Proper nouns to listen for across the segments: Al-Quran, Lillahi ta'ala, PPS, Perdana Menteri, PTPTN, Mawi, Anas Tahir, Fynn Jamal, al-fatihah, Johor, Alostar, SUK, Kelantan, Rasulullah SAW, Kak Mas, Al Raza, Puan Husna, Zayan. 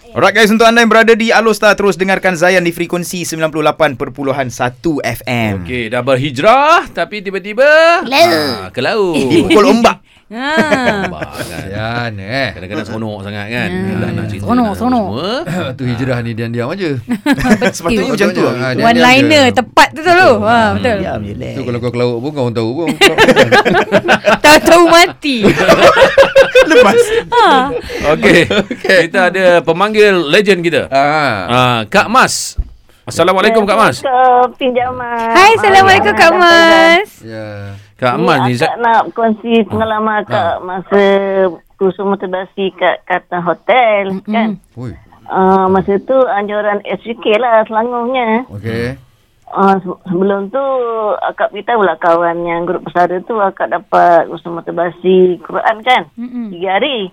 Alright guys, untuk anda yang berada di Alostar, terus dengarkan Zayan di frekuensi 98.1 FM. Okey, dah berhijrah tapi tiba-tiba ke laut. Dipukul ombak. Zayan kadang-kadang seronok sangat kan. Seronok tu hijrah ni diam-diam aja. Sepatutnya macam tu. One liner tepat tu tu. Ha, betul. Tu kalau kau ke laut pun kau tahu pun. Tahu mati. Lepas. Okey. Kita ada pemanggil legend kita. Kak Mas. Assalamualaikum Kak Mas. Fynn Jamal. Hai, assalamualaikum Kak Mas. Ya. Kak Mas ni saya nak kongsi pengalaman Kak masa kursus motivasi kat Kata Hotel kan. Oi. Masa tu anjuran SUK lah Selangornya. Okey. Sebelum tu akak beritahulah kawan yang grup pesara tu akak dapat kursus motivasi Quran kan. 3 hari.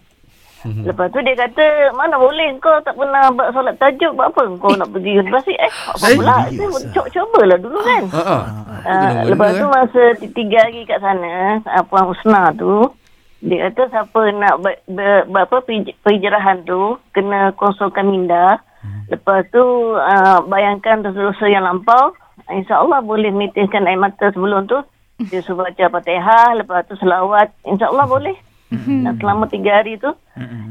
Lepas tu dia kata, mana boleh kau tak pernah buat solat tahajud, buat apa kau nak pergi universiti apa pula. Cubalah dulu kan. Lepas tu masa 3 hari kat sana, Puan Husna tu dia kata siapa nak buat perjerahan tu kena konsulkan minda. Lepas tu bayangkan dosa-dosa yang lampau, insya-Allah boleh menitiskan air mata sebelum tu. Dia suruh baca Al-Fatihah, lepas tu selawat, insya-Allah boleh. Selama 3 hari tu.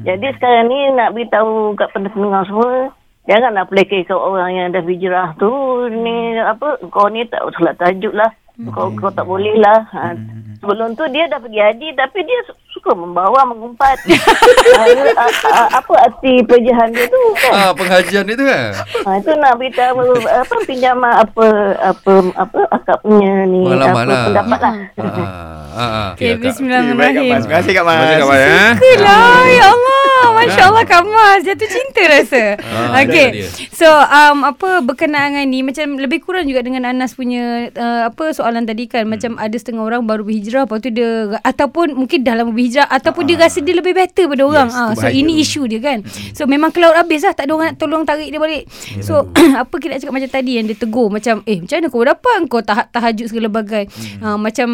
Jadi sekarang ni nak beritahu kat pendengar semua, janganlah plekeh kat orang yang dah hijrah tu ni apa, kau ni tak solat tahajud lah, kau tak boleh lah. Sebelum tu dia dah pergi haji, tapi dia suka membawa, mengumpat. Apa arti perjahan dia tu kan? Penghajian dia tu kan? Itu nak beritahu apa, pinjaman apa akak punya ni apa, pendapat lah. Okay, bismillahirrahmanirrahim. Terima kasih Kak Mas. Terima kasih Kak Mas. Syukurlah, ya Allah. Masya Allah Kak Mas. Jatuh cinta rasa. Okay. So, apa berkenaan ni, macam lebih kurang juga dengan Anas punya apa soalan tadi kan. Macam ada setengah orang baru berhijrah, lepas tu dia, ataupun mungkin dah lama berhijrah, ataupun dia rasa dia lebih better pada orang. So, ini isu dia kan. So, memang ke laut habis lah. Tak ada orang nak tolong tarik dia balik. So, apa kita nak cakap macam tadi yang dia tegur. Macam, macam mana kau dapat kau tahajud segala bagai. Macam,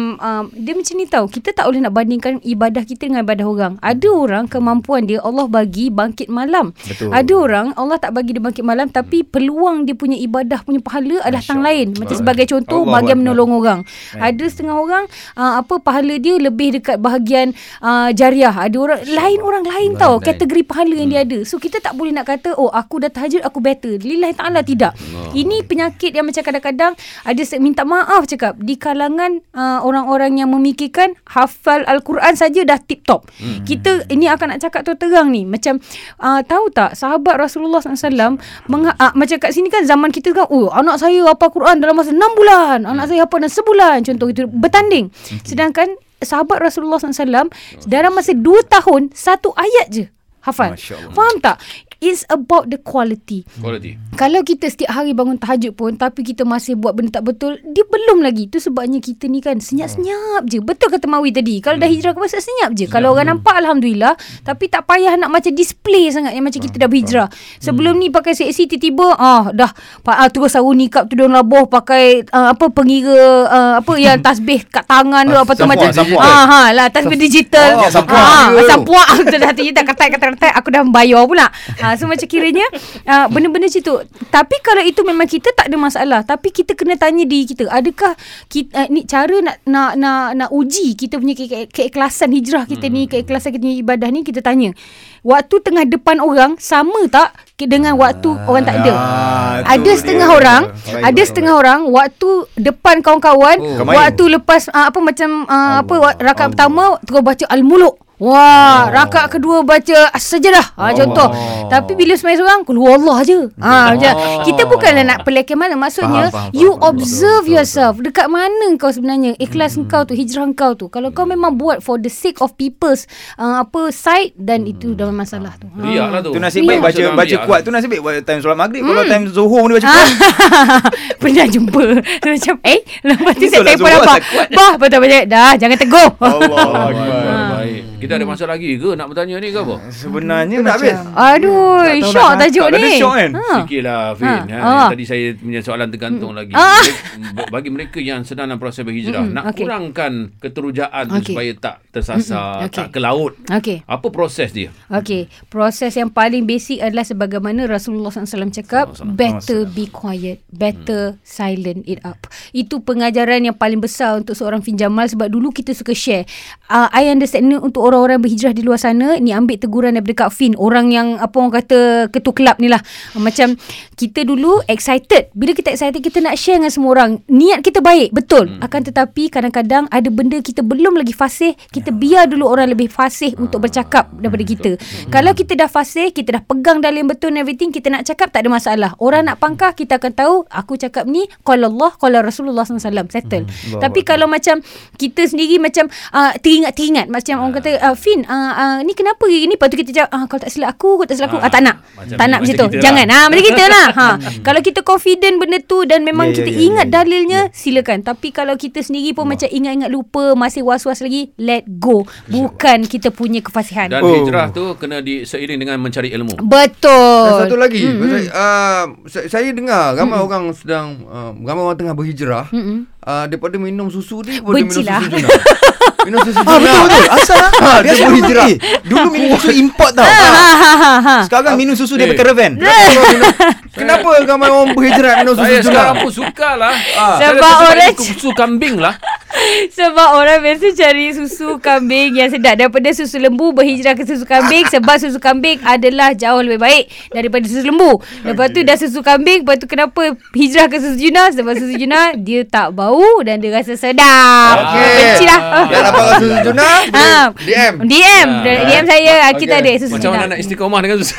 dia macam ni tahu, kita tak boleh nak bandingkan ibadah kita dengan ibadah orang. Ada orang kemampuan dia Allah bagi bangkit malam. Betul. Ada orang Allah tak bagi dia bangkit malam, tapi peluang dia punya ibadah punya pahala adalah tang lain. Macam sebagai contoh, Allah bahagian menolong orang. Ada setengah orang apa pahala dia lebih dekat bahagian jariah. Ada orang lain, orang lain tahu kategori pahala yang dia ada. So kita tak boleh nak kata, oh aku dah tahajud aku better. Lillahi ta'ala, tidak. Ini penyakit yang macam kadang-kadang ada minta maaf cakap di kalangan orang-orang yang memikir kan hafal Al-Quran saja dah tip top. Kita ini akan nak cakap tu terang ni. Macam tahu tak sahabat Rasulullah SAW macam kat sini kan zaman kita kan, oh anak saya hafal Quran dalam masa 6 bulan, anak saya hafal dalam sebulan, contoh itu bertanding. Sedangkan sahabat Rasulullah SAW dalam masa 2 tahun 1 ayat je hafal. Faham tak? It's about the quality. Kalau kita setiap hari bangun tahajud pun tapi kita masih buat benda tak betul, dia belum lagi. Itu sebabnya kita ni kan senyap-senyap je. Betul kata Mawi tadi, kalau dah hijrah ke masa senyap je. Kalau orang nampak Alhamdulillah, tapi tak payah nak macam display sangat yang macam kita dah berhijrah. Sebelum ni pakai seksi, tiba-tiba dah terus sarung nikab tudung labuh, pakai apa pengira apa yang tasbih kat tangan tu, apa tu macam lah tasbih digital, sapuak tu dah tak kata-kata aku dah membayar pula. So macam kiranya benda-benda macam tu. Tapi kalau itu memang kita tak ada masalah, tapi kita kena tanya diri kita, adakah kita, ni cara nak uji kita punya keikhlasan hijrah kita ni, keikhlasan kita punya ibadah ni. Kita tanya, waktu tengah depan orang sama tak dengan waktu orang tak ada? Ada setengah orang, ada setengah orang waktu depan kawan-kawan, waktu lepas apa macam apa rakaat pertama terus baca Al-Muluk. Wah, rakaat kedua baca As-Sajdah. Contoh. Tapi bila sembahyang seorang, kul huwallah je. Macam kita bukanlah nak pelekeh mana, maksudnya faham, you observe yourself. Dekat mana kau sebenarnya ikhlas kau tu, hijrah kau tu. Kalau kau memang buat for the sake of people's apa side, dan itu dah masalah tu. Riaklah tu. Tu nasib baik baca kuat tu, nasib baik time solat maghrib. Kalau time zuhur ni baca kuat. Pernah jumpa. Macam lepas tu saya telefon apa? Bah, betul-betul dah jangan tegur. Allah Akbar. Baik. Kita ada masa lagi ke nak bertanya ni ke apa? Sebenarnya macam aduh, syok tajuk ni. Syok kan? Sikitlah Fynn. Tadi saya punya soalan tergantung lagi. Bagi mereka yang sedang dalam proses berhijrah, nak kurangkan keterujaan supaya tak tersasar, tak ke laut. Apa proses dia? Okey, proses yang paling basic adalah sebagaimana Rasulullah SAW cakap, better be quiet, better silent it up. Itu pengajaran yang paling besar untuk seorang Fynn Jamal, sebab dulu kita suka share. I understand ni untuk orang-orang berhijrah di luar sana, ni ambil teguran daripada Kak Fynn, orang yang apa orang kata ketua kelab ni lah. Macam kita dulu excited, bila kita excited kita nak share dengan semua orang, niat kita baik, betul. Akan tetapi kadang-kadang ada benda kita belum lagi fasih, kita biar dulu orang lebih fasih untuk bercakap daripada kita. Kalau kita dah fasih, kita dah pegang dalil betul and everything, kita nak cakap tak ada masalah. Orang nak pangkah, kita akan tahu aku cakap ni qala Allah, qala Rasulullah SAW, settle. Tapi kalau macam kita sendiri macam teringat-teringat, macam orang kata Fynn, ni kenapa ini? Lepas tu kita jawab, kalau tak silap aku, tak nak. Tak nak macam tu. Jangan. Macam kita lah. Kalau kita confident benda tu dan memang kita ingat dalilnya, silakan. Tapi kalau kita sendiri pun macam ingat-ingat lupa, masih was-was lagi, let go. Bukan kita punya kefasihan. Dan hijrah tu kena seiring dengan mencari ilmu. Betul. Dan satu lagi, saya dengar ramai orang sedang, ramai orang tengah berhijrah, daripada minum susu ni, bencilah. Minum susu jurnal. Betul-betul. Asal dia boleh hijrah. Dulu minum susu import tau. Sekarang minum susu daripada caravan. Kenapa ramai orang berhijrah minum susu jurnal? Sekarang pun suka lah. Sebab orang susu kambing lah. Sebab orang biasa cari susu kambing yang sedap. Daripada susu lembu berhijrah ke susu kambing, sebab susu kambing adalah jauh lebih baik daripada susu lembu. Lepas tu dah susu kambing, lepas tu kenapa hijrah ke susu jurnal? Sebab susu jurnal dia tak bau dan dia rasa sedap. Benci lah. Dah dapat susu jurnal, DM saya kita ada susu jurnal. Macam mana nak istiqamah dengan susu?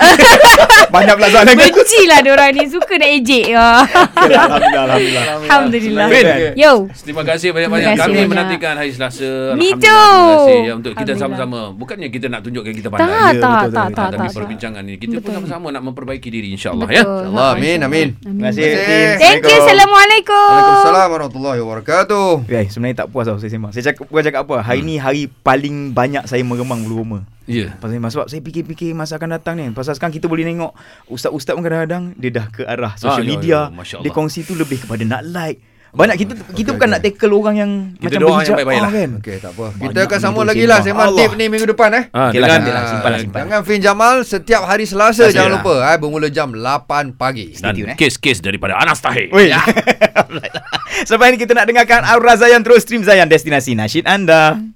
Banyak pula soalan. Benci lah diorang ni, suka nak ejek. Alhamdulillah. Yo, terima kasih banyak-banyak. Kami menantikan hari Selasa. Me too. Terima kasih untuk kita sama-sama. Bukannya kita nak tunjukkan kita pandai. Tak. Tapi perbincangan ini kita pun sama-sama nak memperbaiki diri, insyaAllah. Amin. Terima kasih. Thank you. Assalamualaikum. Waalaikumsalam warahmatullahi wabarakatuh. Sebenarnya tak puas tau saya sembang. Saya bukan cakap apa. Hari ni hari paling banyak saya meremang bulu roma. Ya. Sebab saya fikir-fikir masa akan datang ni. Pasal sekarang kita boleh tengok ustaz-ustaz pun kadang-kadang dia dah ke arah social media. Dia kongsi tu lebih kepada nak like. Banyak kita bukan nak tackle orang yang kita macam berhijab lah. Kan? Okey, tak apa. Kita akan sama lagi lah sembang tip ni minggu depan Simpan. Dengan Fynn Jamal setiap hari Selasa, jangan lupa bermula jam 8 pagi. Dan kes-kes daripada Anas Tahir. Sebab ini kita nak dengarkan Al Raza yang terus stream Zayan, destinasi nasyid anda.